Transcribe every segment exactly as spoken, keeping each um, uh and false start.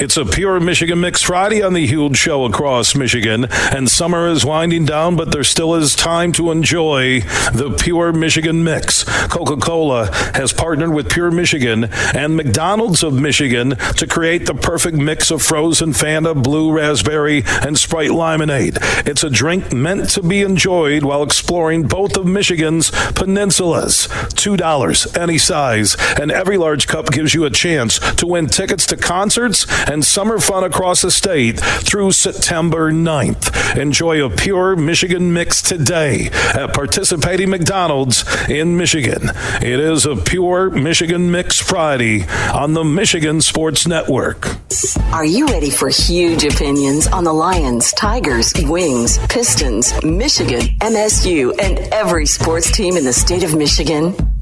It's a Pure Michigan Mix Friday on the Huge Show across Michigan, and summer is winding down, but there still is time to enjoy the Pure Michigan Mix. Coca-Cola has partnered with Pure Michigan and McDonald's of Michigan to create the perfect mix of frozen Fanta, blue raspberry, and Sprite lemonade. It's a drink meant to be enjoyed while exploring both of Michigan's peninsulas. two dollars, any size, and every large cup gives you a chance to win tickets to concerts and summer fun across the state through September ninth. Enjoy a Pure Michigan Mix today at participating McDonald's in Michigan. It is a Pure Michigan Mix Friday on the Michigan Sports Network. Are you ready for huge opinions on the Lions, Tigers, Wings, Pistons, Michigan, M S U, and every sports team in the state of Michigan?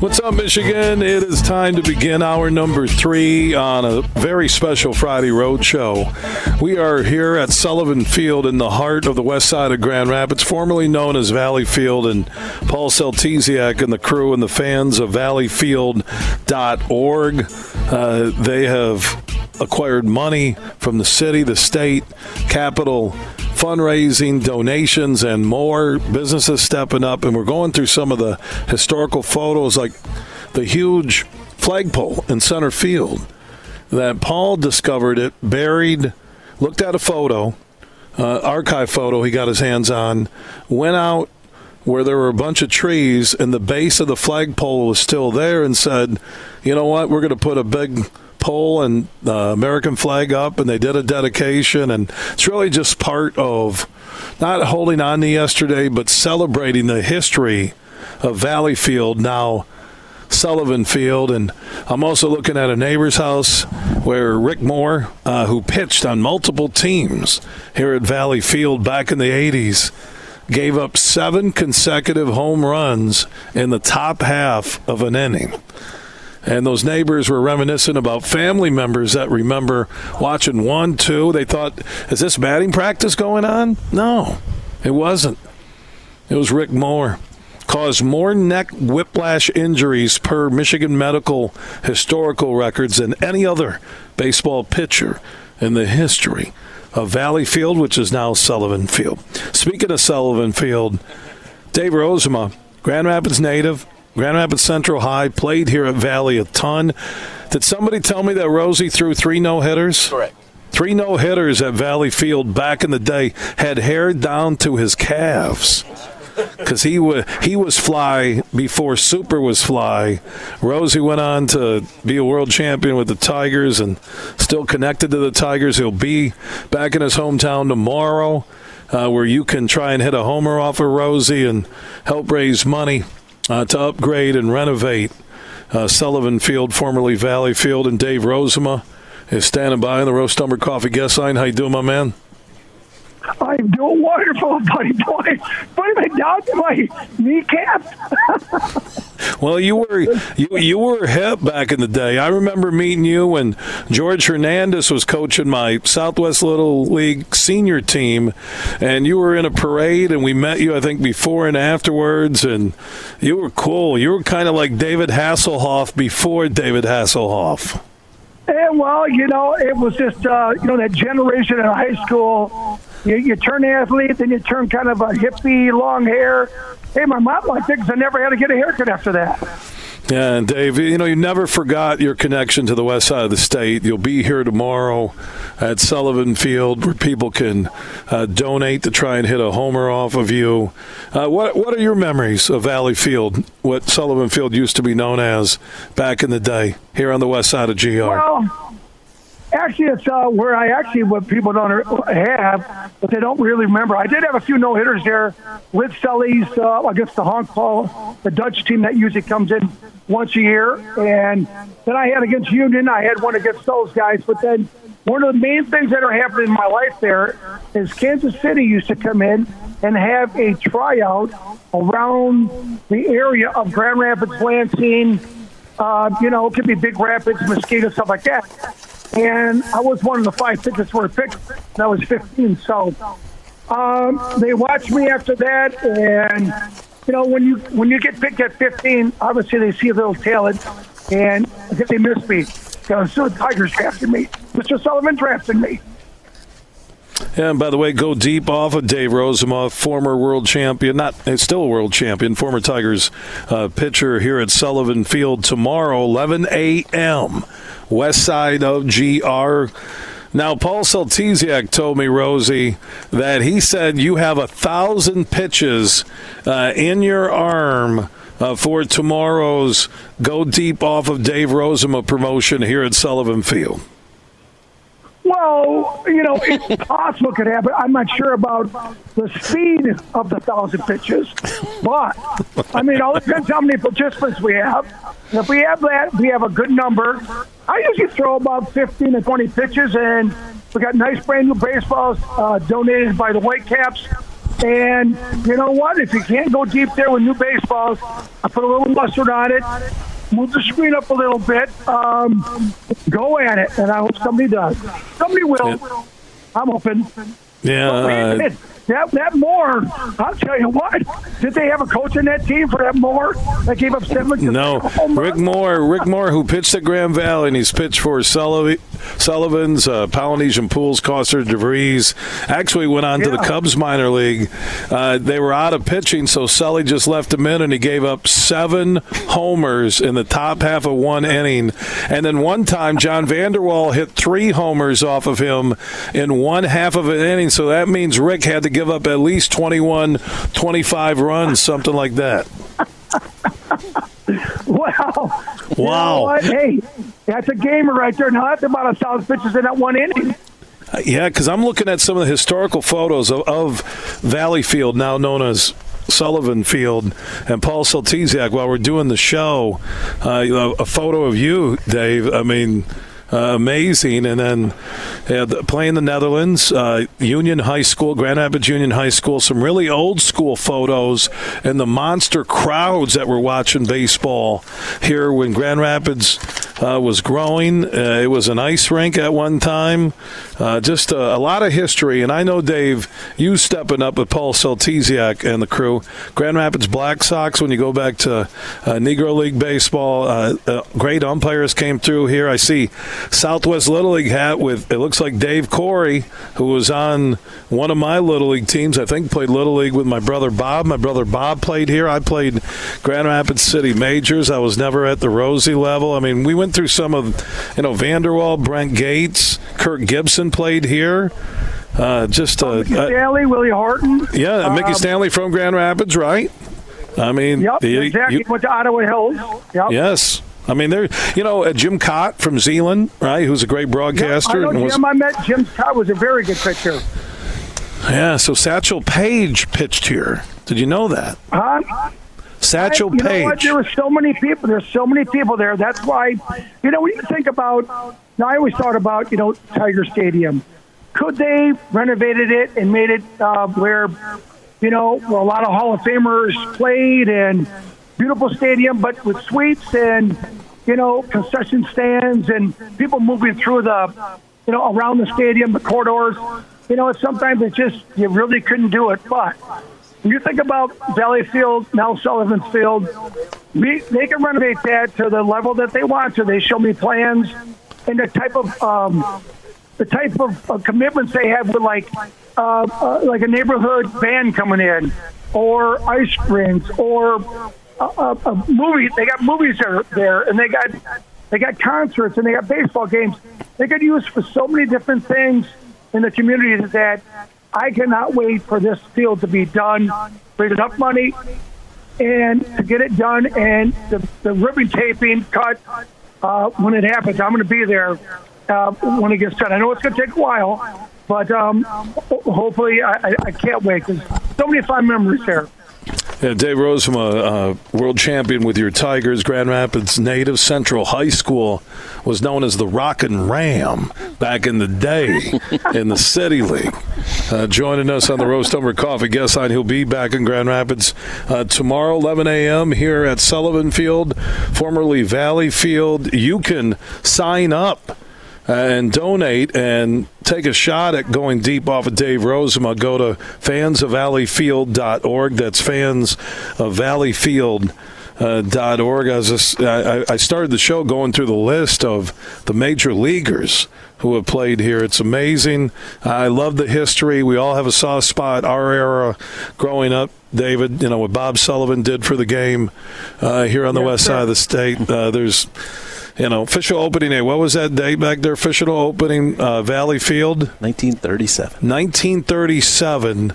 What's up, Michigan? It is time to begin hour number three on a very special Friday road show. We are here at Sullivan Field in the heart of the west side of Grand Rapids, formerly known as Valley Field, and Paul Soltysiak and the crew and the fans of valley field dot org. Uh, they have acquired money from the city, the state, capital, fundraising, donations, and more. Businesses stepping up, and we're going through some of the historical photos, like the huge flagpole in center field that Paul discovered it, buried, looked at a photo, uh, archive photo he got his hands on, went out where there were a bunch of trees, and the base of the flagpole was still there, and said, you know what, we're going to put a big pole and uh, American flag up, and they did a dedication, and it's really just part of not holding on to yesterday, but celebrating the history of Valley Field, now Sullivan Field. And I'm also looking at a neighbor's house where Rick Moore, uh, who pitched on multiple teams here at Valley Field back in the eighties, gave up seven consecutive home runs in the top half of an inning. And those neighbors were reminiscent about family members that remember watching one, two. They thought, is this batting practice going on? No, it wasn't. It was Rick Moore. Caused more neck whiplash injuries per Michigan Medical historical records than any other baseball pitcher in the history of Valley Field, which is now Sullivan Field. Speaking of Sullivan Field, Dave Rozema, Grand Rapids native, Grand Rapids Central High, played here at Valley a ton. Did somebody tell me that Rosie threw three no-hitters? Correct. Three no-hitters at Valley Field back in the day, had hair down to his calves. Because he, w- he was fly before Super was fly. Rosie went on to be a world champion with the Tigers and still connected to the Tigers. He'll be back in his hometown tomorrow, uh, where you can try and hit a homer off of Rosie and help raise money Uh, to upgrade and renovate uh, Sullivan Field, formerly Valley Field. And Dave Rozema is standing by on the Roast Umber Coffee guest line. How you doing, my man? I'm doing wonderful, buddy boy. Put it down to my kneecap. Well, you were you you were hip back in the day. I remember meeting you when George Hernandez was coaching my Southwest Little League senior team, and you were in a parade, and we met you, I think, before and afterwards, and you were cool. You were kind of like David Hasselhoff before David Hasselhoff. Yeah, well, you know, it was just, uh, you know, that generation in high school, you, you turn athlete, then you turn kind of a hippie, long hair. Hey, my mom liked it because I never had to get a haircut after that. Yeah, and Dave, you know, you never forgot your connection to the west side of the state. You'll be here tomorrow at Sullivan Field where people can uh, donate to try and hit a homer off of you. Uh, what what are your memories of Valley Field, what Sullivan Field used to be known as back in the day here on the west side of G R? Well, actually, it's uh, where I actually, what people don't have, but they don't really remember. I did have a few no-hitters there with Sully's uh, against the Honk Ball, the Dutch team that usually comes in once a year. And then I had against Union. I had one against those guys. But then one of the main things that are happening in my life there is Kansas City used to come in and have a tryout around the area of Grand Rapids, Lansing. Uh, you know, it could be Big Rapids, Mosquito, stuff like that. And I was one of the five tickets were picked, and I was fifteen. So um, they watched me after that. And, you know, when you when you get picked at fifteen, obviously they see a little talent. And I think they missed me. So, so the Tigers drafted me. Mister Sullivan drafted me. And by the way, go deep off of Dave Rozema, former world champion, not still a world champion, former Tigers uh, pitcher here at Sullivan Field tomorrow, eleven a.m., west side of G R. Now, Paul Soltysiak told me, Rosie, that he said you have a thousand pitches uh, in your arm uh, for tomorrow's Go Deep off of Dave Rozema promotion here at Sullivan Field. Well, you know, it's possible it could happen. I'm not sure about the speed of the thousand pitches, but I mean, it all depends how many participants we have. And if we have that, we have a good number. I usually throw about fifteen to twenty pitches, and we got nice brand new baseballs uh, donated by the Whitecaps. And you know what? If you can't go deep there with new baseballs, I put a little mustard on it. Move the screen up a little bit. Um, go at it, and I hope somebody does. Somebody will. Yeah. I'm open. Yeah. Uh, that, that Moore, I'll tell you what. Did they have a coach in that team for that Moore that gave up seven? No. Rick Moore, Rick Moore, who pitched at Grand Valley, and he's pitched for Sullivan, Sullivan's, uh, Polynesian Pools, Coster DeVries. Actually went on yeah. to the Cubs minor league. Uh, they were out of pitching, so Sully just left him in, and he gave up seven homers in the top half of one inning. And then one time, John Vanderwall hit three homers off of him in one half of an inning, so that means Rick had to give up at least twenty-one, twenty-five runs, something like that. Wow. Wow. You know, hey, that's a gamer right there. Now that's about a thousand pitches in that one inning. Yeah, because I'm looking at some of the historical photos of, of Valley Field, now known as Sullivan Field, and Paul Soltysiak, while we're doing the show, uh, you know, a photo of you, Dave. I mean... Uh, amazing. And then yeah, the, playing the Netherlands, uh, Union High School, Grand Rapids Union High School, some really old school photos and the monster crowds that were watching baseball here when Grand Rapids uh, was growing. Uh, it was an ice rink at one time. Uh, just a, a lot of history. And I know, Dave, you stepping up with Paul Soltysiak and the crew. Grand Rapids Black Sox, when you go back to uh, Negro League baseball, uh, uh, great umpires came through here. I see Southwest Little League hat with, it looks like Dave Corey, who was on one of my Little League teams. I think played Little League with my brother Bob. My brother Bob played here. I played Grand Rapids City Majors. I was never at the Rosie level. I mean, we went through some of, you know, Vanderwall, Brent Gates, Kirk Gibson played here. Uh, just uh, Mickey Stanley, uh, Willie Horton. Yeah, um, Mickey Stanley from Grand Rapids, right? I mean, yep, the, exactly. You, went to Ottawa Hills. Yep. Yes. I mean, there. You know, uh, Jim Kaat from Zealand, right? Who's a great broadcaster. Yeah, I know Jim. And was, I met Jim Kaat. Was a very good pitcher. Yeah. So Satchel Paige pitched here. Did you know that? Huh? Satchel I, you Paige. Know what? There were so many people. There's so many people there. That's why, you know, when you think about. Now I always thought about, you know, Tiger Stadium. Could they renovated it and made it uh, where, you know, where a lot of Hall of Famers played and. Beautiful stadium, but with suites and, you know, concession stands and people moving through the, you know, around the stadium, the corridors. You know, sometimes it's just, you really couldn't do it. But when you think about Valley Field, now Sullivan Field, we, they can renovate that to the level that they want to. They show me plans and the type of, um, the type of uh, commitments they have with, like, uh, uh, like a neighborhood band coming in or ice rinks or... A, a, a movie. They got movies there, there, and they got they got concerts, and they got baseball games. They could use for so many different things in the community that I cannot wait for this field to be done. Raise enough money and to get it done, and the, the ribbon taping cut uh, when it happens. I'm going to be there uh, when it gets done. I know it's going to take a while, but um, hopefully, I, I, I can't wait because so many fun memories there. Yeah, Dave Rozema, uh, world champion with your Tigers, Grand Rapids native. Central High School was known as the Rockin' Ram back in the day in the City League. Uh, joining us on the Roast Over Coffee guest line, he'll be back in Grand Rapids uh, tomorrow, eleven a.m. here at Sullivan Field, formerly Valley Field. You can sign up and donate and take a shot at going deep off of Dave Rozema. Go to fans of valley field dot org. That's fans of valley field dot org. I was just, I, I started the show going through the list of the major leaguers who have played here. It's amazing. I love the history. We all have a soft spot. Our era growing up, David, you know, what Bob Sullivan did for the game uh, here on the yeah, west sure. side of the state. Uh, there's... You know, official opening day. What was that day back there? Official opening, uh, Valley Field? nineteen thirty-seven. nineteen thirty-seven.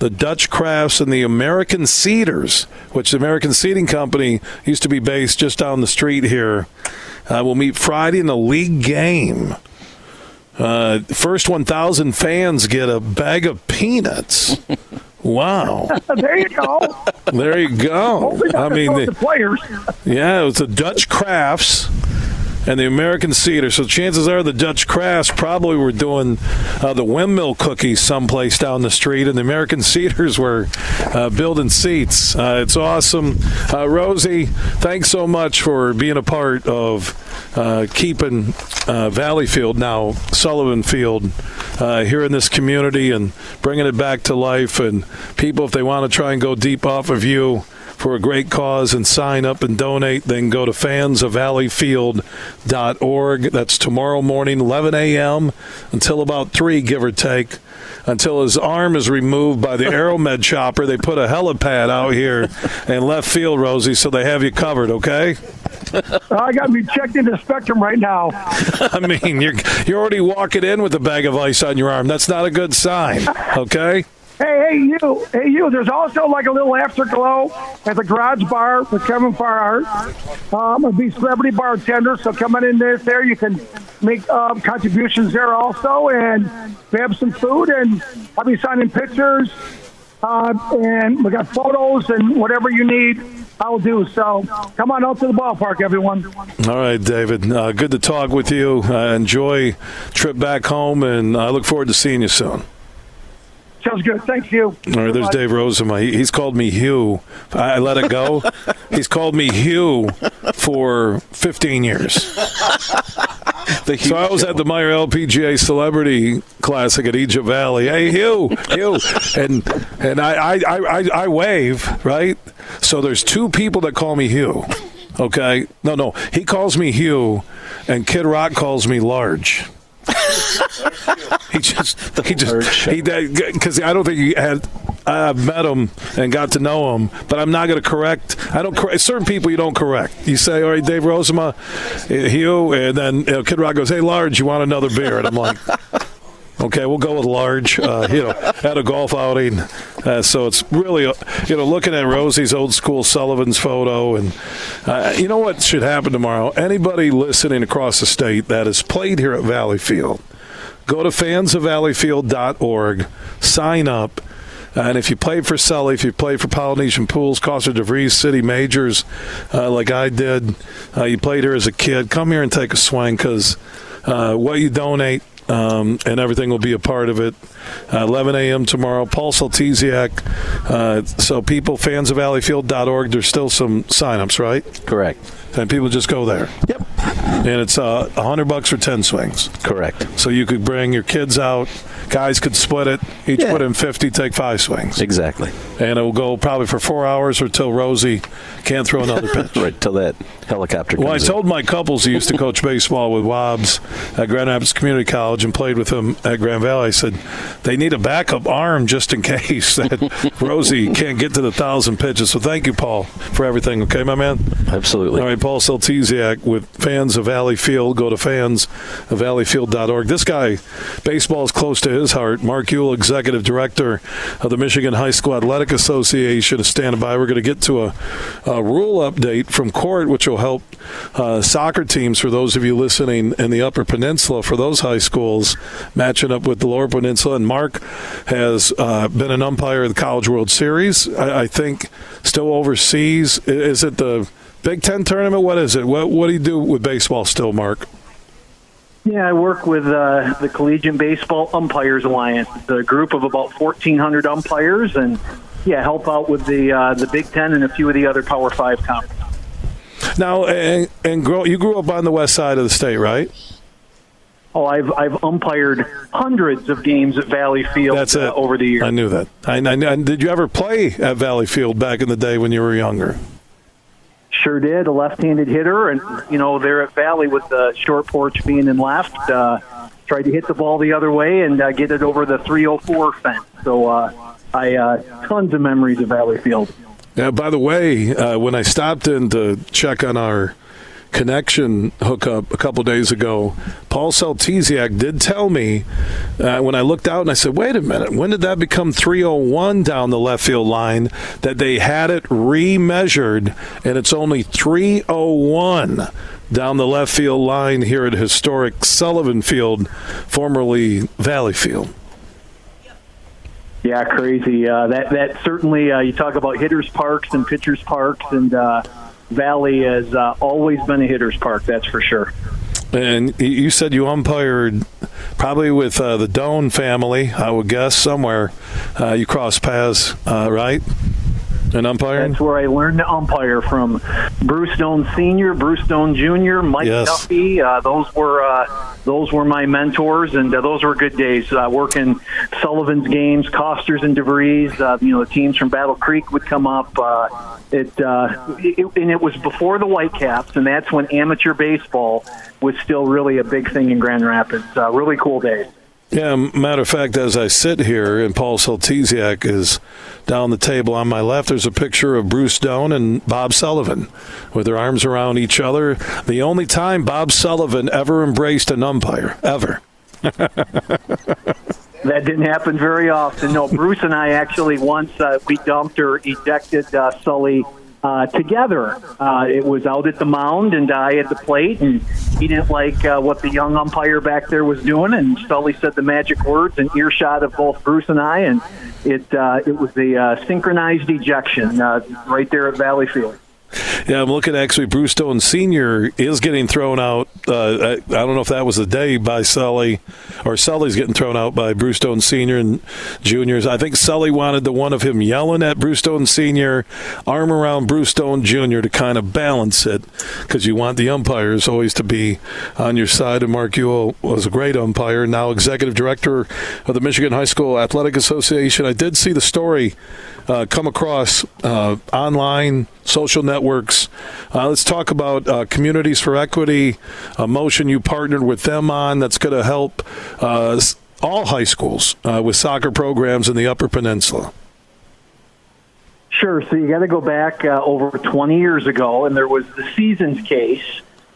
The Dutch Crafts and the American Cedars, which the American Seating Company used to be based just down the street here, uh, will meet Friday in a league game. Uh, first one thousand fans get a bag of peanuts. Wow. There you go. There you go. I mean, the, the players. Yeah, it was the Dutch Crafts and the American Cedar. So chances are the Dutch Crafts probably were doing uh, the windmill cookies someplace down the street, and the American Cedars were uh, building seats. Uh, it's awesome. Uh, Rosie, thanks so much for being a part of uh, keeping uh, Valley Field, now Sullivan Field, uh, here in this community and bringing it back to life. And people, if they want to try and go deep off of you for a great cause and sign up and donate, then go to fans of valley field dot org. That's tomorrow morning, eleven a.m. until about three, give or take, until his arm is removed by the Aeromed chopper. They put a helipad out here and left field, Rosie, so they have you covered, okay? I got me checked into Spectrum right now. I mean, you're, you're already walking in with a bag of ice on your arm. That's not a good sign, okay? Hey, hey, you, hey, you, there's also like a little afterglow at the garage bar with Kevin Farhart. Um, it'll be celebrity bartender, so coming in there, there you can make um, contributions there also and grab some food, and I'll be signing pictures, uh, and we got photos and whatever you need. I'll do. So come on out to the ballpark, everyone. All right, David. Uh, good to talk with you. Uh, enjoy trip back home, and I look forward to seeing you soon. Sounds good. Thank you. All right, there's Dave Rozema. He, he's called me Hugh. I let it go. He's called me Hugh for fifteen years. So I was at the Meyer L P G A Celebrity Classic at Egypt Valley. Hey, Hugh, Hugh. And and I, I, I, I wave, right? So there's two people that call me Hugh, okay? No, no. He calls me Hugh, and Kid Rock calls me Large. He just, he just, he because I don't think he had. I've met him and got to know him, but I'm not going to correct. I don't correct certain people. You don't correct. You say, "All right, Dave Rozema, Hugh," and then you know, Kid Rock goes, "Hey, Large, you want another beer?" And I'm like, "Okay, we'll go with Large." Uh, you know, at a golf outing, uh, so it's really, you know, looking at Rosie's old school Sullivan's photo, and uh, you know what should happen tomorrow? Anybody listening across the state that has played here at Valley Field, go to fans of valley field dot org, sign up, and if you play for Sully, if you play for Polynesian Pools, Coster DeVries, City Majors, uh, like I did, uh, you played here as a kid, come here and take a swing, because uh, what you donate um, and everything will be a part of it. Uh, eleven a.m. tomorrow, Paul Soltysiak. Uh, so people, fans of valley field dot org, there's still some sign-ups, right? Correct. And people just go there. Yep. And it's uh, one hundred bucks for ten swings. Correct. So you could bring your kids out. Guys could split it. Each yeah. put in fifty, take five swings. Exactly. And it will go probably for four hours or till Rosie can't throw another pitch. Right, till that helicopter comes Well, I in. told my couples who used to coach baseball with Wobbs at Grand Rapids Community College and played with him at Grand Valley, I said, they need a backup arm just in case that Rosie can't get to the one thousand pitches. So thank you, Paul, for everything. Okay, my man? Absolutely. All right, Paul Soltysiak with Fans of Valley Field. Go to fans of valley field dot org. This guy, baseball is close to his heart. Mark Uyl, Executive Director of the Michigan High School Athletic Association, is standing by. We're going to get to a, a rule update from court, which will help uh, soccer teams, for those of you listening in the Upper Peninsula, for those high schools matching up with the Lower Peninsula. And and Mark has uh, been an umpire of the College World Series. I, I think still oversees. Is it the Big Ten tournament? What is it? What, what do you do with baseball still, Mark? Yeah, I work with uh, the Collegiate Baseball Umpires Alliance, the group of about fourteen hundred umpires, and yeah, help out with the uh, the Big Ten and a few of the other Power Five conferences. Now, and, and grow, you grew up on the west side of the state, right? Oh, I've I've umpired hundreds of games at Valley Field That's uh, over the years. I knew that. I, I, did you ever play at Valley Field back in the day when you were younger? Sure did, a left-handed hitter, and, you know, there at Valley with the short porch being in left, uh, tried to hit the ball the other way and uh, get it over the three oh four fence. So uh, I uh, tons of memories of Valley Field. Now, by the way, uh, when I stopped in to check on our connection hookup a couple days ago, Paul Soltysiak did tell me uh, when I looked out and I said, wait a minute, when did that become three oh one down the left field line, that they had it remeasured and it's only three oh one down the left field line here at historic Sullivan Field, formerly Valley Field. Yeah, crazy. Uh, that, that certainly, uh, you talk about hitters' parks and pitchers' parks, and uh, Valley has uh, always been a hitter's park, that's for sure. And you said you umpired probably with uh, the Doan family, I would guess, somewhere. Uh, you crossed paths, uh, right? And umpiring? That's where I learned to umpire from Bruce Stone Senior, Bruce Stone Junior, Mike yes. Duffy. Uh, those were uh, those were my mentors, and uh, those were good days. Uh, working Sullivan's games, Coster's and DeVries. Uh, you know, the teams from Battle Creek would come up. Uh, it, uh, it and it was before the Whitecaps, and that's when amateur baseball was still really a big thing in Grand Rapids. Uh, really cool days. Yeah, matter of fact, as I sit here, and Paul Soltysiak is down the table on my left, there's a picture of Bruce Stone and Bob Sullivan with their arms around each other. The only time Bob Sullivan ever embraced an umpire, ever. That didn't happen very often. No, Bruce and I actually once, uh, we dumped or ejected uh, Sully Uh, together. Uh, it was out at the mound, and I at the plate, and he didn't like uh, what the young umpire back there was doing, and Sully said the magic words in earshot of both Bruce and I, and it uh, it was the uh, synchronized ejection uh, right there at Valley Field. Yeah, I'm looking actually. Bruce Stone Senior is getting thrown out. Uh, I, I don't know if that was the day by Sully, or Sully's getting thrown out by Bruce Stone Senior and juniors. I think Sully wanted the one of him yelling at Bruce Stone Senior, arm around Bruce Stone Junior to kind of balance it, because you want the umpires always to be on your side. And Mark Uyl was a great umpire, now executive director of the Michigan High School Athletic Association. I did see the story uh, come across uh, online, social networks. Uh, let's talk about uh, Communities for Equity, a motion you partnered with them on that's going to help uh, all high schools uh, with soccer programs in the Upper Peninsula. Sure. So you got to go back uh, over twenty years ago, and there was the Seasons case,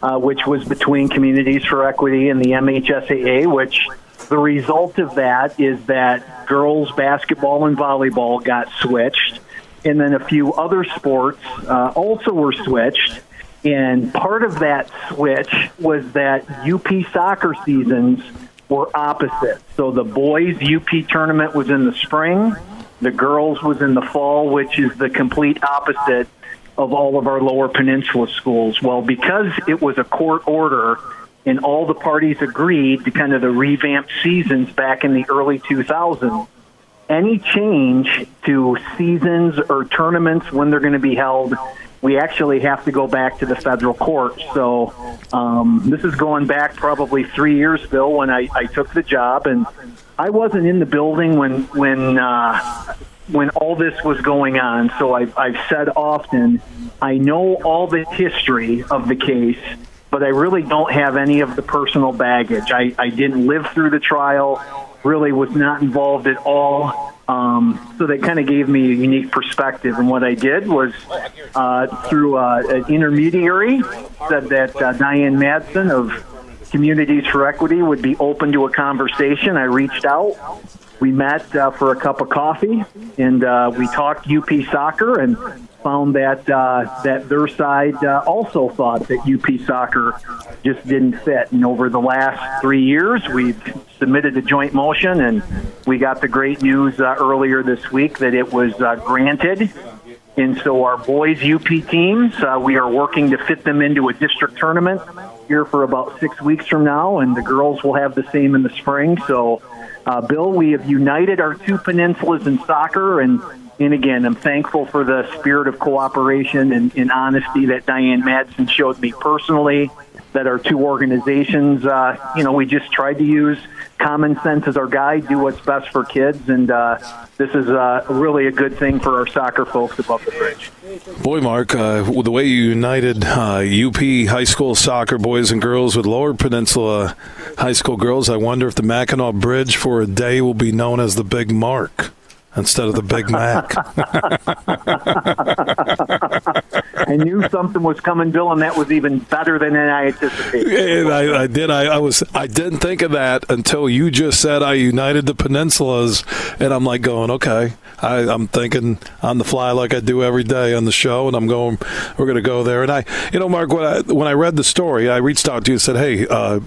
uh, which was between Communities for Equity and the M H S A A, which the result of that is that girls basketball and volleyball got switched. And then a few other sports uh, also were switched. And part of that switch was that U P soccer seasons were opposite. So the boys' U P tournament was in the spring. The girls' was in the fall, which is the complete opposite of all of our Lower Peninsula schools. Well, because it was a court order and all the parties agreed to kind of the revamped seasons back in the early two thousands, any change to seasons or tournaments when they're going to be held, we actually have to go back to the federal court. So um, this is going back probably three years, Bill, when I, I took the job. And I wasn't in the building when when uh, when all this was going on. So I've, I've said often, I know all the history of the case, but I really don't have any of the personal baggage. I, I didn't live through the trial, really was not involved at all. Um, so that kind of gave me a unique perspective. And what I did was uh, through uh, an intermediary said that uh, Diane Madsen of Communities for Equity would be open to a conversation. I reached out. we met uh, for a cup of coffee, and uh, we talked U P soccer and found that uh, that their side uh, also thought that U P soccer just didn't fit. And over the last three years, we've submitted a joint motion, and we got the great news uh, earlier this week that it was uh, granted. And so our boys' U P teams, uh, we are working to fit them into a district tournament here for about six weeks from now, and the girls will have the same in the spring. So, uh, Bill, we have united our two peninsulas in soccer, and, and again, I'm thankful for the spirit of cooperation and, and honesty that Diane Madsen showed me personally, that our two organizations, uh, you know, we just tried to use common sense as our guide, do what's best for kids, and uh, this is uh, really a good thing for our soccer folks above the bridge. Boy, Mark, uh, the way you united uh, U P high school soccer boys and girls with Lower Peninsula high school girls, I wonder if the Mackinac Bridge for a day will be known as the Big Mark instead of the Big Mac. I knew something was coming, Bill, and that was even better than I anticipated. And I, I did. I, I was. I didn't think of that until you just said I united the peninsulas, and I'm like going, okay. I, I'm thinking on the fly like I do every day on the show, and I'm going, we're going to go there. And I, you know, Mark, when I when I read the story, I reached out to you and said, hey. Uh,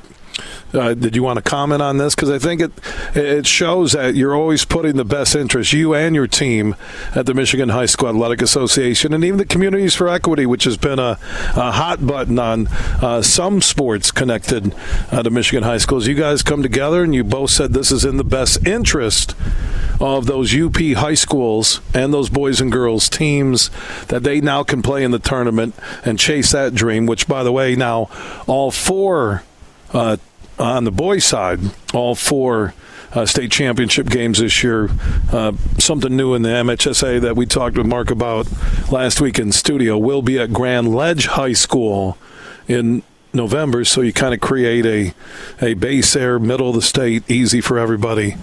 Uh, did you want to comment on this? Because I think it it shows that you're always putting the best interest, you and your team, at the Michigan High School Athletic Association, and even the Communities for Equity, which has been a, a hot button on uh, some sports connected uh, to Michigan high schools. You guys come together, and you both said this is in the best interest of those U P high schools and those boys and girls teams that they now can play in the tournament and chase that dream, which, by the way, now all four uh on the boys' side, all four uh, state championship games this year, uh, something new in the M H S A A that we talked with Mark about last week in studio, will be at Grand Ledge High School in November, so you kind of create a, a base there, middle of the state, easy for everybody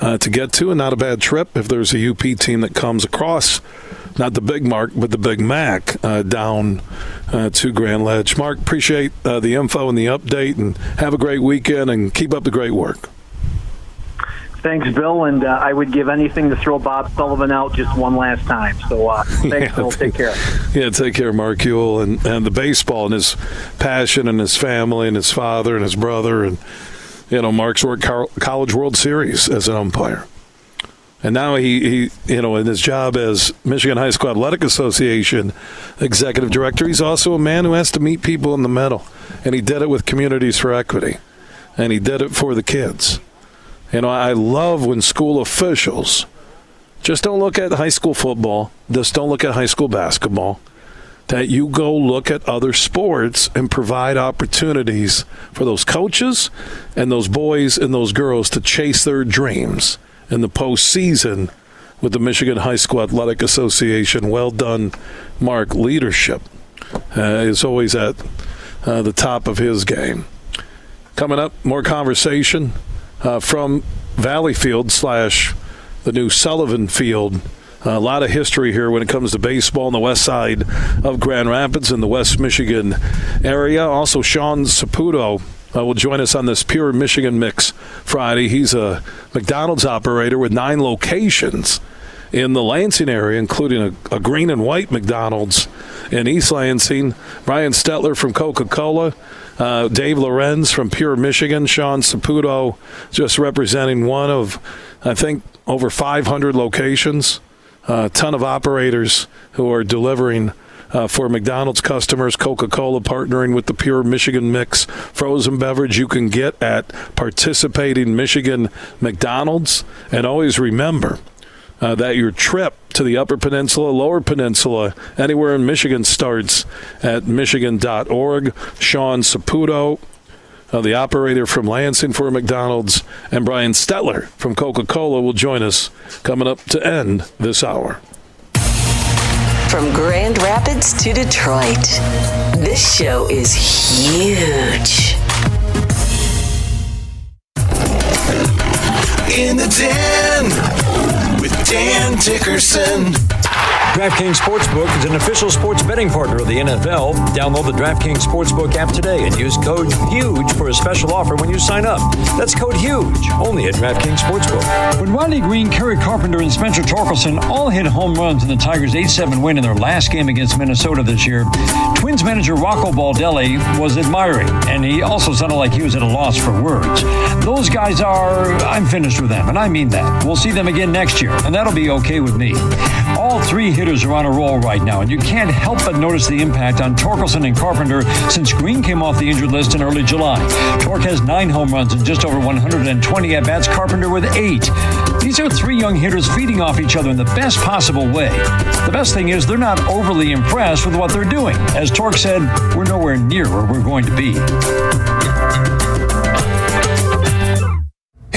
uh, to get to, and not a bad trip if there's a U P team that comes across, not the Big Mark, but the Big Mac, uh, down uh, to Grand Ledge. Mark, appreciate uh, the info and the update, and have a great weekend, and keep up the great work. Thanks, Bill, and uh, I would give anything to throw Bob Sullivan out just one last time. So uh, thanks, yeah, Bill. Take care. Yeah, take care, Mark Uyl, and, and the baseball, and his passion, and his family, and his father, and his brother, and, you know, Mark's worked College World Series as an umpire. And now he, he, you know, in his job as Michigan High School Athletic Association executive director, he's also a man who has to meet people in the middle. And he did it with Communities for Equity. And he did it for the kids. You know, I love when school officials just don't look at high school football, just don't look at high school basketball, that you go look at other sports and provide opportunities for those coaches and those boys and those girls to chase their dreams in the postseason with the Michigan High School Athletic Association. Well done, Mark. Leadership uh, is always at uh, the top of his game. Coming up, more conversation uh, from Valley Field slash the new Sullivan Field. A lot of history here when it comes to baseball on the west side of Grand Rapids in the West Michigan area. Also, Sean Saputo Uh, will join us on this Pure Michigan Mix Friday. He's a McDonald's operator with nine locations in the Lansing area, including a, a green and white McDonald's in East Lansing. Brian Stettler from Coca-Cola, uh, Dave Lorenz from Pure Michigan, Sean Saputo just representing one of, I think, over five hundred locations, a ton of operators who are delivering Uh, for McDonald's customers. Coca-Cola partnering with the Pure Michigan Mix frozen beverage you can get at participating Michigan McDonald's. And always remember uh, that your trip to the Upper Peninsula, Lower Peninsula, anywhere in Michigan starts at michigan dot org. Sean Saputo, uh, the operator from Lansing for McDonald's, and Brian Stettler from Coca-Cola will join us coming up to end this hour. From Grand Rapids to Detroit, this show is huge. In the Den with Dan Dickerson. DraftKings Sportsbook is an official sports betting partner of the N F L. Download the DraftKings Sportsbook app today and use code HUGE for a special offer when you sign up. That's code HUGE, only at DraftKings Sportsbook. When Riley Green, Kerry Carpenter, and Spencer Torkelson all hit home runs in the Tigers' eight seven win in their last game against Minnesota this year, Twins manager Rocco Baldelli was admiring, and he also sounded like he was at a loss for words. Those guys are, I'm finished with them, and I mean that. We'll see them again next year, and that'll be okay with me. All three hitters are on a roll right now, and you can't help but notice the impact on Torkelson and Carpenter since Green came off the injured list in early July. Tork has nine home runs and just over one hundred twenty at-bats, Carpenter with eight. These are three young hitters feeding off each other in the best possible way. The best thing is they're not overly impressed with what they're doing. As Tork said, we're nowhere near where we're going to be.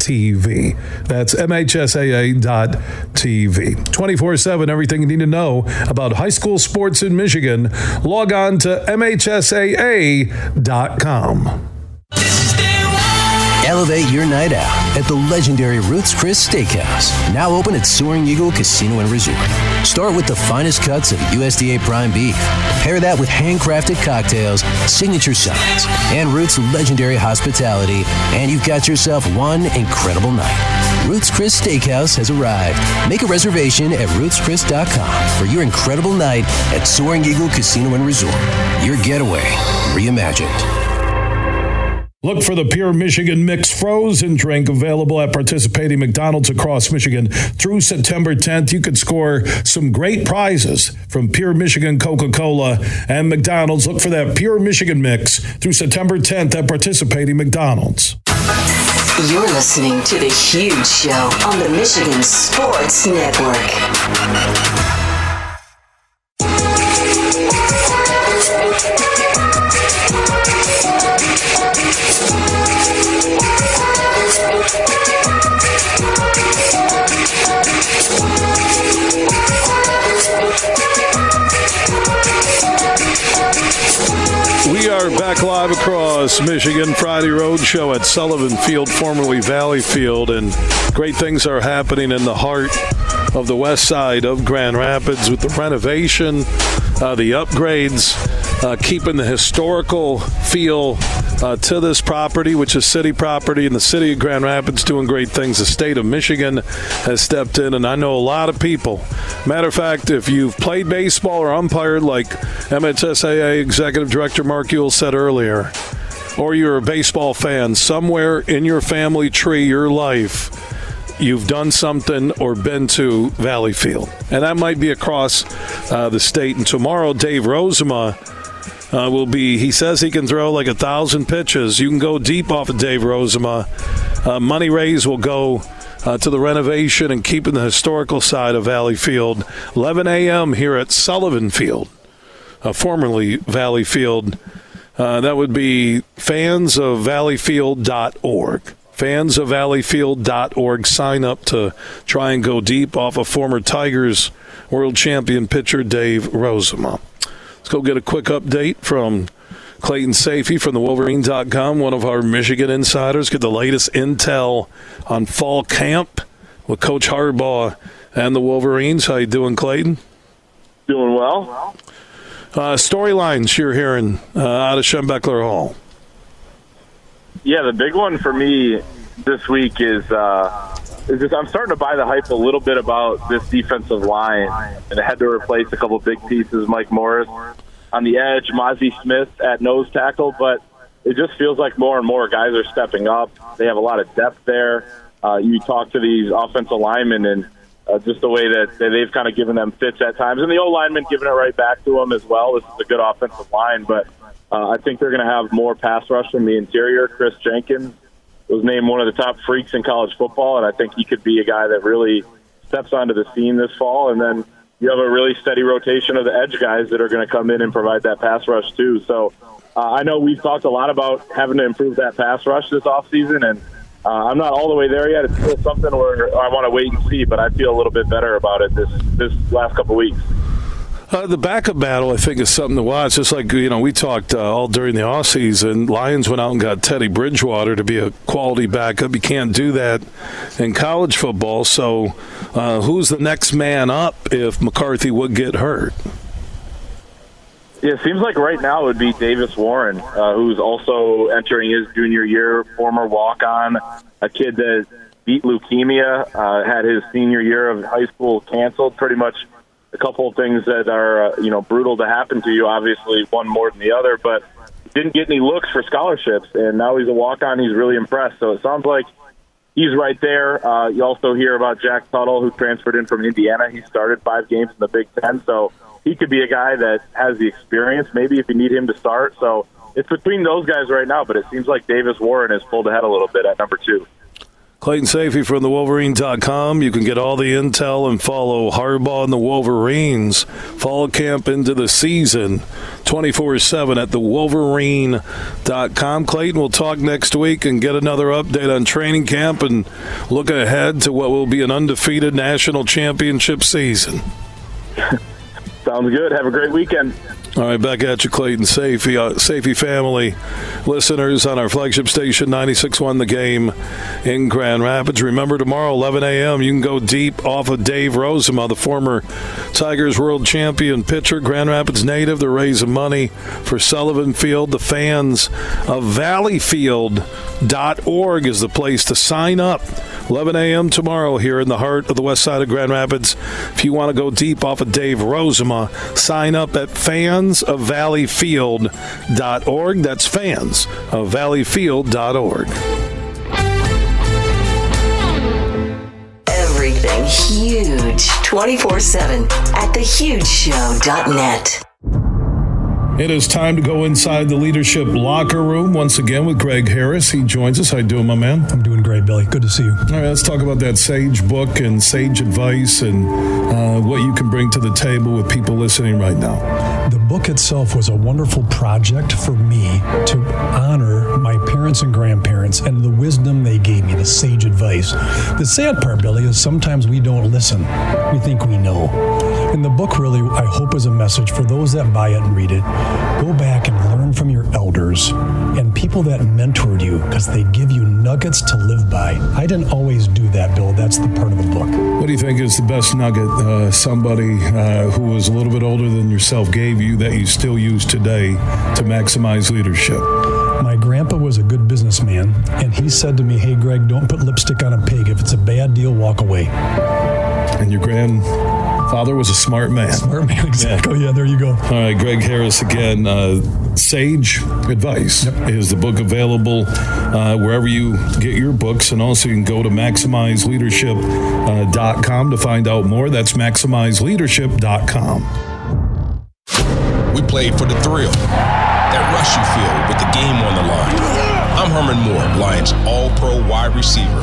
T V. That's M H S A A dot T V. twenty-four seven, everything you need to know about high school sports in Michigan. Log on to M H S A A dot com. Elevate your night out at the legendary Ruth's Chris Steakhouse, now open at Soaring Eagle Casino and Resort. Start with the finest cuts of U S D A prime beef. Pair that with handcrafted cocktails, signature sides, and Ruth's legendary hospitality, and you've got yourself one incredible night. Ruth's Chris Steakhouse has arrived. Make a reservation at Ruth's Chris dot com for your incredible night at Soaring Eagle Casino and Resort. Your getaway reimagined. Look for the Pure Michigan Mix frozen drink available at participating McDonald's across Michigan through September tenth. You could score some great prizes from Pure Michigan, Coca-Cola, and McDonald's. Look for that Pure Michigan Mix through September tenth at participating McDonald's. You're listening to The Huge Show on the Michigan Sports Network. We are back live across Michigan, Friday Road Show at Sullivan Field, formerly Valley Field, and great things are happening in the heart of the west side of Grand Rapids with the renovation, uh, the upgrades, uh, keeping the historical feel Uh, to this property, which is city property, and the city of Grand Rapids doing great things. The state of Michigan has stepped in, and I know a lot of people. Matter of fact, if you've played baseball or umpired, like M H S A A Executive Director Mark Uyl said earlier, or you're a baseball fan, somewhere in your family tree, your life, you've done something or been to Valley Field. And that might be across uh, the state. And tomorrow, Dave Rozema Uh, will be, he says he can throw like a thousand pitches. You can go deep off of Dave Rozema. Uh, money raised will go uh, to the renovation and keeping the historical side of Valley Field. eleven a.m. here at Sullivan Field, uh, formerly Valley Field. Uh, that would be fans of valley field dot org. fans of valley field dot org. Sign up to try and go deep off of former Tigers world champion pitcher Dave Rozema. Let's go get a quick update from Clayton Sayfie from the Wolverine dot com, one of our Michigan insiders. Get the latest intel on fall camp with Coach Harbaugh and the Wolverines. How you doing, Clayton? Doing well. Uh, storylines you're hearing uh, out of Schembechler Hall. Yeah, the big one for me this week is uh, is just I'm starting to buy the hype a little bit about this defensive line, and I had to replace a couple big pieces. Mike Morris on the edge, Mozzie Smith at nose tackle, but it just feels like more and more guys are stepping up. They have a lot of depth there. uh, you talk to these offensive linemen and uh, just the way that, that they've kind of given them fits at times. And the old linemen giving it right back to them as well. This is a good offensive line, but uh, I think they're going to have more pass rush from the interior. Chris Jenkins was named one of the top freaks in college football, and I think he could be a guy that really steps onto the scene this fall. And then you have a really steady rotation of the edge guys that are going to come in and provide that pass rush too. So uh, I know we've talked a lot about having to improve that pass rush this offseason, and uh, I'm not all the way there yet. It's still something where I want to wait and see, but I feel a little bit better about it this, this last couple of weeks. Uh, the backup battle, I think, is something to watch. Just like, you know, we talked uh, all during the offseason, Lions went out and got Teddy Bridgewater to be a quality backup. You can't do that in college football. So uh, who's the next man up if McCarthy would get hurt? Yeah, it seems like right now it would be Davis Warren, uh, who's also entering his junior year, former walk-on, a kid that beat leukemia, uh, had his senior year of high school canceled pretty much. A couple of things that are, uh, you know, brutal to happen to you, obviously, one more than the other, but didn't get any looks for scholarships, and now he's a walk-on. He's really impressed, so it sounds like he's right there. Uh, you also hear about Jack Tuttle, who transferred in from Indiana. He started five games in the Big Ten, so he could be a guy that has the experience, maybe if you need him to start. So it's between those guys right now, but it seems like Davis Warren has pulled ahead a little bit at number two. Clayton Sayfie from the Wolverine dot com. You can get all the intel and follow Harbaugh and the Wolverines fall camp into the season twenty-four seven at the Wolverine dot com. Clayton, we'll talk next week and get another update on training camp and look ahead to what will be an undefeated national championship season. Sounds good. Have a great weekend. All right, back at you, Clayton Sayfie, uh, Sayfie family listeners on our flagship station, ninety-six point one The Game in Grand Rapids. Remember, tomorrow, eleven a.m., you can go deep off of Dave Rozema, the former Tigers world champion pitcher, Grand Rapids native. They're raising money for Sullivan Field. The fans of valley field dot org is the place to sign up. eleven a.m. tomorrow here in the heart of the west side of Grand Rapids. If you want to go deep off of Dave Rozema, sign up at fans of valley field dot org. That's fans of valley field dot org. Everything huge, twenty-four seven at the huge show dot net. It is time to go inside the leadership locker room once again with Greg Harris. He joins us. How you doing, my man? I'm doing great, Billy. Good to see you. All right, let's talk about that sage book and sage advice and uh, what you can bring to the table with people listening right now. The book itself was a wonderful project for me to honor my parents and grandparents and the wisdom they gave me, the sage advice. The sad part, Billy, is sometimes we don't listen. We think we know. And the book really, I hope, is a message for those that buy it and read it. Go back and learn from your elders and people that mentored you because they give you nuggets to live by. I didn't always do that, Bill. That's the part of the book. What do you think is the best nugget uh, somebody uh, who was a little bit older than yourself gave you that you still use today to maximize leadership? My grandpa was a good businessman, and he said to me, "Hey, Greg, don't put lipstick on a pig. If it's a bad deal, walk away." And your grandpa? Father was a smart man. Smart man, exactly. Yeah. yeah, there you go. All right, Greg Harris again. Uh, Sage Advice yep. is the book available uh, wherever you get your books. And also you can go to maximize leadership dot com to find out more. That's maximize leadership dot com. We played for the thrill that rush you feel with the game on the line. I'm Herman Moore, Lions All-Pro wide receiver.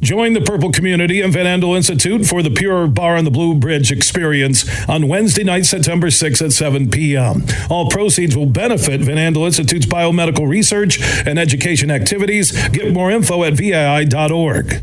Join the Purple community and Van Andel Institute for the Pure Bar on the Blue Bridge experience on Wednesday night, September sixth at seven p.m. All proceeds will benefit Van Andel Institute's biomedical research and education activities. Get more info at V A I dot org.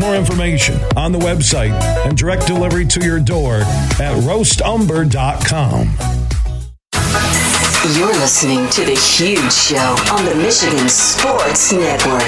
More information on the website and direct delivery to your door at roast umber dot com. You're listening to The Huge Show on the Michigan Sports Network.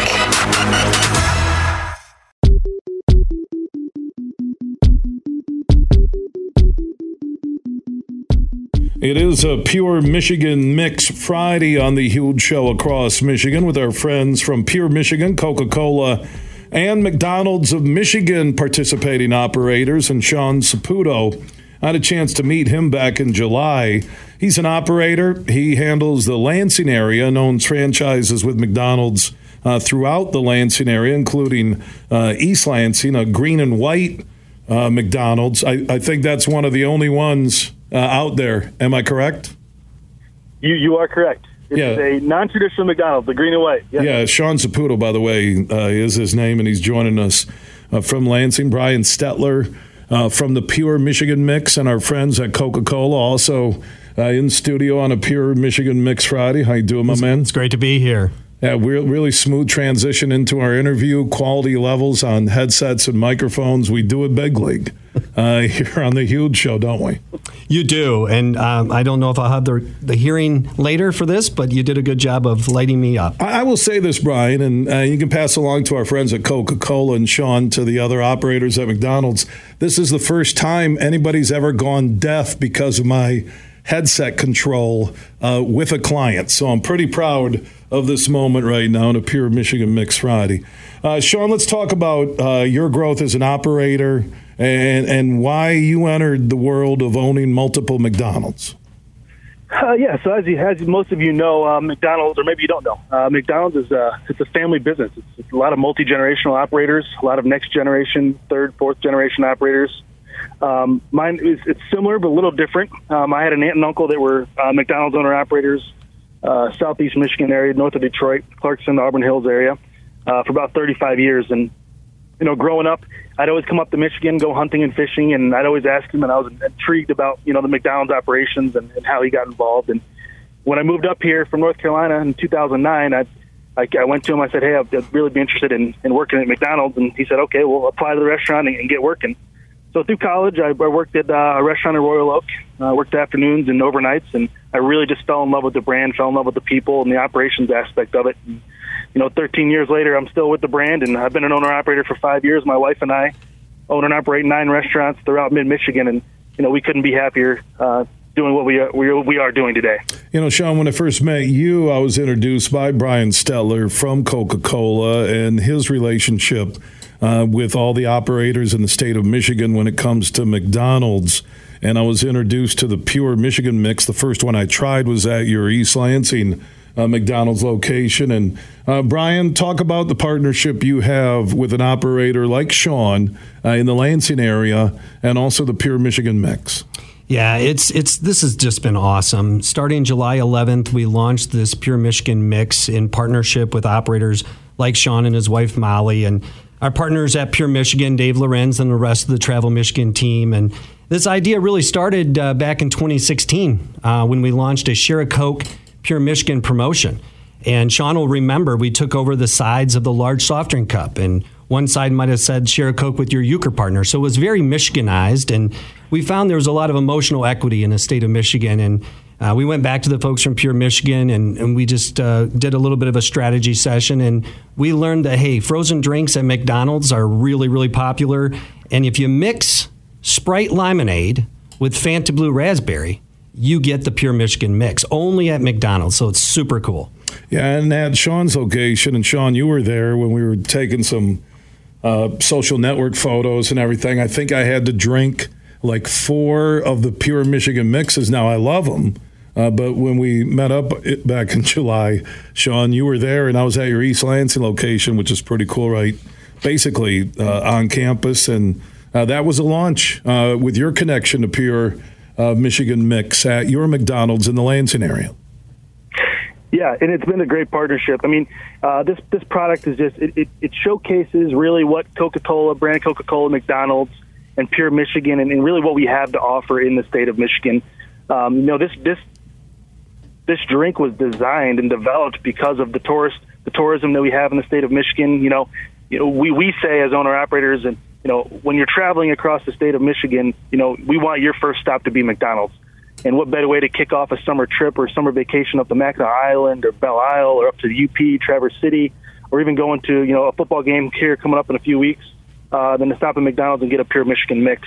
It is a Pure Michigan Mix Friday on The Huge Show across Michigan with our friends from Pure Michigan, Coca-Cola, and McDonald's of Michigan participating operators, and Sean Saputo. I had a chance to meet him back in July. He's an operator. He handles the Lansing area and owns franchises with McDonald's uh, throughout the Lansing area, including uh, East Lansing, a green and white uh, McDonald's. I, I think that's one of the only ones uh, out there. Am I correct? You you are correct. It's yeah. a non-traditional McDonald's, the green and white. Yeah, yeah Sean Saputo, by the way, uh, is his name, and he's joining us uh, from Lansing. Brian Stettler uh, from the Pure Michigan Mix and our friends at Coca-Cola, also uh, in studio on a Pure Michigan Mix Friday. How you doing, my it's, man? It's great to be here. Yeah, we're really smooth transition into our interview, quality levels on headsets and microphones. We do a big league uh, here on The Huge Show, don't we? You do, and um, I don't know if I'll have the, the hearing later for this, but you did a good job of lighting me up. I, I will say this, Brian, and uh, you can pass along to our friends at Coca-Cola and Sean to the other operators at McDonald's. This is the first time anybody's ever gone deaf because of my headset control uh, with a client, so I'm pretty proud of this moment right now in a Pure Michigan Mix Friday. Uh, Sean, let's talk about uh, your growth as an operator and and why you entered the world of owning multiple McDonald's. Uh, yeah, so as, you, as most of you know, uh, McDonald's, or maybe you don't know, uh, McDonald's is uh, it's a family business. It's, it's a lot of multi-generational operators, a lot of next-generation, third, fourth-generation operators. Um, mine is it's similar but a little different. Um, I had an aunt and uncle that were uh, McDonald's owner-operators, uh, southeast Michigan area, north of Detroit, Clarkson, Auburn Hills area, uh, for about thirty-five years. And, you know, growing up, I'd always come up to Michigan, go hunting and fishing, and I'd always ask him, and I was intrigued about, you know, the McDonald's operations and, and how he got involved. And when I moved up here from North Carolina in two thousand nine, I I, I went to him, I said, hey, I'd, I'd really be interested in, in working at McDonald's. And he said, okay, well, apply to the restaurant and, and get working. So through college, I, I worked at uh, a restaurant in Royal Oak. I uh, worked afternoons and overnights, and I really just fell in love with the brand, fell in love with the people and the operations aspect of it. And, you know, thirteen years later, I'm still with the brand, and I've been an owner-operator for five years. My wife and I own and operate nine restaurants throughout mid-Michigan, and, you know, we couldn't be happier uh, doing what we are, we are doing today. You know, Sean, when I first met you, I was introduced by Brian Stettler from Coca-Cola and his relationship Uh, with all the operators in the state of Michigan when it comes to McDonald's. And I was introduced to the Pure Michigan Mix. The first one I tried was at your East Lansing uh, McDonald's location. And uh, Brian, talk about the partnership you have with an operator like Sean uh, in the Lansing area and also the Pure Michigan Mix. Yeah, it's it's this has just been awesome. Starting July eleventh, we launched this Pure Michigan Mix in partnership with operators like Sean and his wife, Molly, and our partners at Pure Michigan, Dave Lorenz, and the rest of the Travel Michigan team. And this idea really started uh, back in twenty sixteen uh, when we launched a Share a Coke Pure Michigan promotion. And Sean will remember we took over the sides of the large soft drink cup, and one side might have said Share a Coke with your Euchre partner. So it was very Michiganized, and we found there was a lot of emotional equity in the state of Michigan. And Uh, we went back to the folks from Pure Michigan, and, and we just uh, did a little bit of a strategy session, and we learned that, hey, frozen drinks at McDonald's are really, really popular. And if you mix Sprite Limonade with Fanta Blue Raspberry, you get the Pure Michigan Mix only at McDonald's, so it's super cool. Yeah, and at Sean's location, and Sean, you were there when we were taking some uh, social network photos and everything. I think I had to drink like four of the Pure Michigan Mixes. Now, I love them, uh, but when we met up back in July, Sean, you were there, and I was at your East Lansing location, which is pretty cool, right? Basically uh, on campus, and uh, that was a launch uh, with your connection to Pure Uh, Michigan Mix at your McDonald's in the Lansing area. Yeah, and it's been a great partnership. I mean, uh, this this product is just, it, it, it showcases really what Coca-Cola, brand Coca-Cola, McDonald's, and Pure Michigan, and, and really what we have to offer in the state of Michigan. Um, you know, this this this drink was designed and developed because of the tourist the tourism that we have in the state of Michigan. You know, you know we, we say as owner-operators and you know, when you're traveling across the state of Michigan, you know, we want your first stop to be McDonald's. And what better way to kick off a summer trip or summer vacation up to Mackinac Island or Belle Isle or up to U P, Traverse City, or even going to, you know, a football game here coming up in a few weeks, uh, than to stop at McDonald's and get a Pure Michigan Mix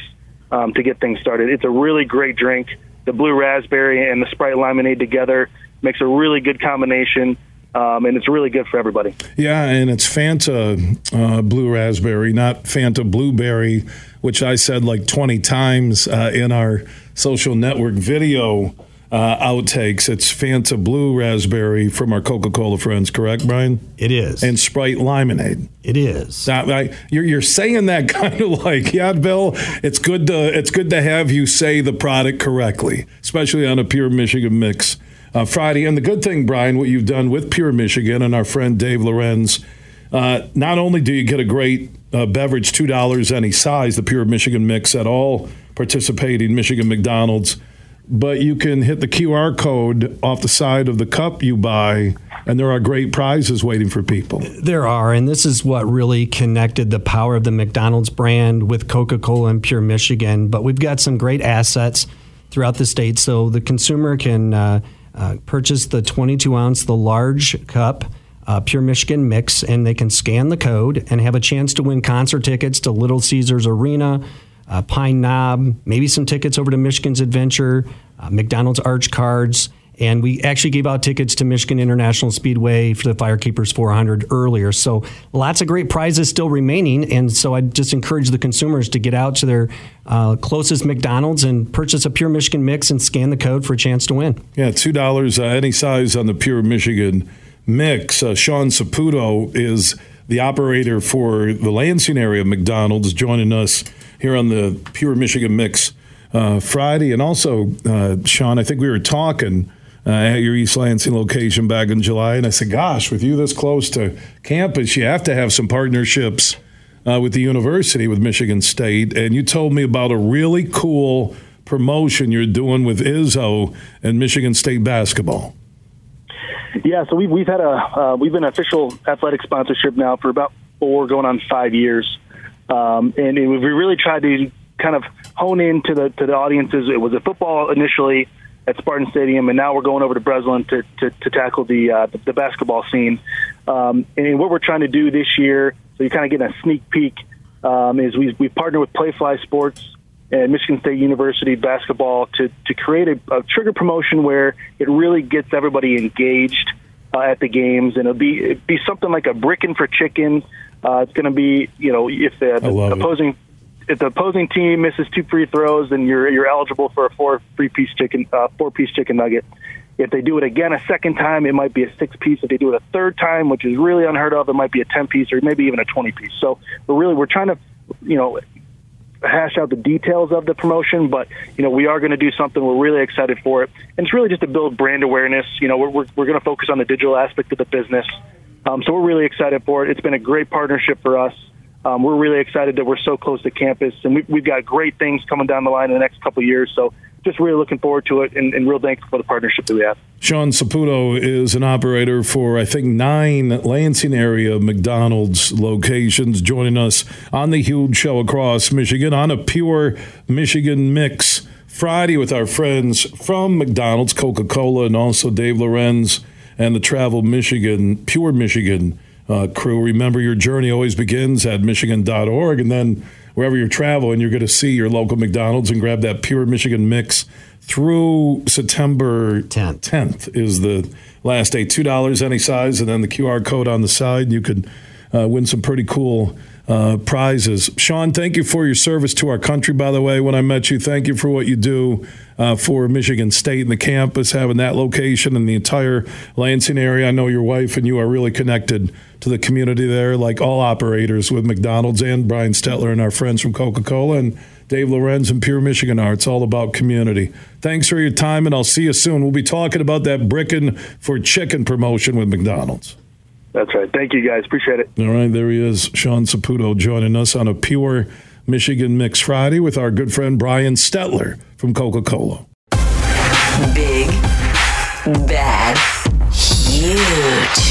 um, to get things started. It's a really great drink. The blue raspberry and the Sprite lemonade together makes a really good combination. Um, and it's really good for everybody. Yeah, and it's Fanta uh, Blue Raspberry, not Fanta Blueberry, which I said like twenty times uh, in our social network video uh, outtakes. It's Fanta Blue Raspberry from our Coca-Cola friends, correct, Brian? It is. And Sprite Limonade. It is. Now, I, you're, you're saying that kind of like, yeah, Bill, it's good to, it's good to have you say the product correctly, especially on a Pure Michigan Mix Uh, Friday. And the good thing, Brian, what you've done with Pure Michigan and our friend Dave Lorenz, uh, not only do you get a great uh, beverage, two dollars any size, the Pure Michigan Mix at all participating Michigan McDonald's, but you can hit the Q R code off the side of the cup you buy, and there are great prizes waiting for people. There are, and this is what really connected the power of the McDonald's brand with Coca-Cola and Pure Michigan. But we've got some great assets throughout the state, so the consumer can Uh, Uh, purchase the twenty-two ounce, the large cup, uh, Pure Michigan Mix, and they can scan the code and have a chance to win concert tickets to Little Caesars Arena, uh, Pine Knob, maybe some tickets over to Michigan's Adventure, uh, McDonald's Arch Cards, and we actually gave out tickets to Michigan International Speedway for the Firekeepers four hundred earlier. So lots of great prizes still remaining, and so I just encourage the consumers to get out to their uh, closest McDonald's and purchase a Pure Michigan Mix and scan the code for a chance to win. Yeah, two dollars uh, any size on the Pure Michigan Mix. Uh, Sean Saputo is the operator for the Lansing area McDonald's, joining us here on the Pure Michigan Mix uh, Friday. And also, uh, Sean, I think we were talking Uh, at your East Lansing location back in July, and I said, gosh, with you this close to campus, you have to have some partnerships uh, with the university, with Michigan State, and you told me about a really cool promotion you're doing with Izzo and Michigan State basketball. Yeah, so we've, we've had a, uh, we've been an official athletic sponsorship now for about four, going on five years, um, and it, we really tried to kind of hone in to the, to the audiences. It was a football initially at Spartan Stadium, and now we're going over to Breslin to, to, to tackle the, uh, the the basketball scene. Um, and what we're trying to do this year, so you're kind of getting a sneak peek, um, is we we partner with Playfly Sports and Michigan State University basketball to to create a, a trigger promotion where it really gets everybody engaged uh, at the games, and it'll be it'll be something like a brickin' for chicken. Uh, it's going to be, you know, if the, the opposing it. If the opposing team misses two free throws, then you're you're eligible for a four free piece chicken uh, four piece chicken nugget. If they do it again a second time, it might be a six piece. If they do it a third time, which is really unheard of, it might be a ten piece or maybe even a twenty piece. So we're really we're trying to, you know, hash out the details of the promotion, but you know we are going to do something. We're really excited for it, and it's really just to build brand awareness. You know, we're we're, we're going to focus on the digital aspect of the business. Um, so we're really excited for it. It's been a great partnership for us. Um, we're really excited that we're so close to campus, and we, we've got great things coming down the line in the next couple of years. So just really looking forward to it, and, and real thankful for the partnership that we have. Sean Saputo is an operator for, I think, nine Lansing area McDonald's locations, joining us on the huge show across Michigan on a Pure Michigan Mix Friday with our friends from McDonald's, Coca-Cola, and also Dave Lorenz and the Travel Michigan, Pure Michigan Uh, crew. Remember, your journey always begins at michigan dot org, and then wherever you're traveling, you're going to see your local McDonald's and grab that Pure Michigan Mix through September tenth is the last day. two dollars any size, and then the Q R code on the side. You could uh, win some pretty cool uh, prizes. Sean, thank you for your service to our country, by the way, when I met you. Thank you for what you do uh, for Michigan State and the campus, having that location and the entire Lansing area. I know your wife and you are really connected to the community there, like all operators with McDonald's and Brian Stettler and our friends from Coca-Cola and Dave Lorenz and Pure Michigan Art. It's all about community. Thanks for your time, and I'll see you soon. We'll be talking about that Brickin' for Chicken promotion with McDonald's. That's right. Thank you, guys. Appreciate it. All right, there he is, Sean Saputo, joining us on a Pure Michigan Mix Friday with our good friend Brian Stettler from Coca-Cola. Big, bad, huge.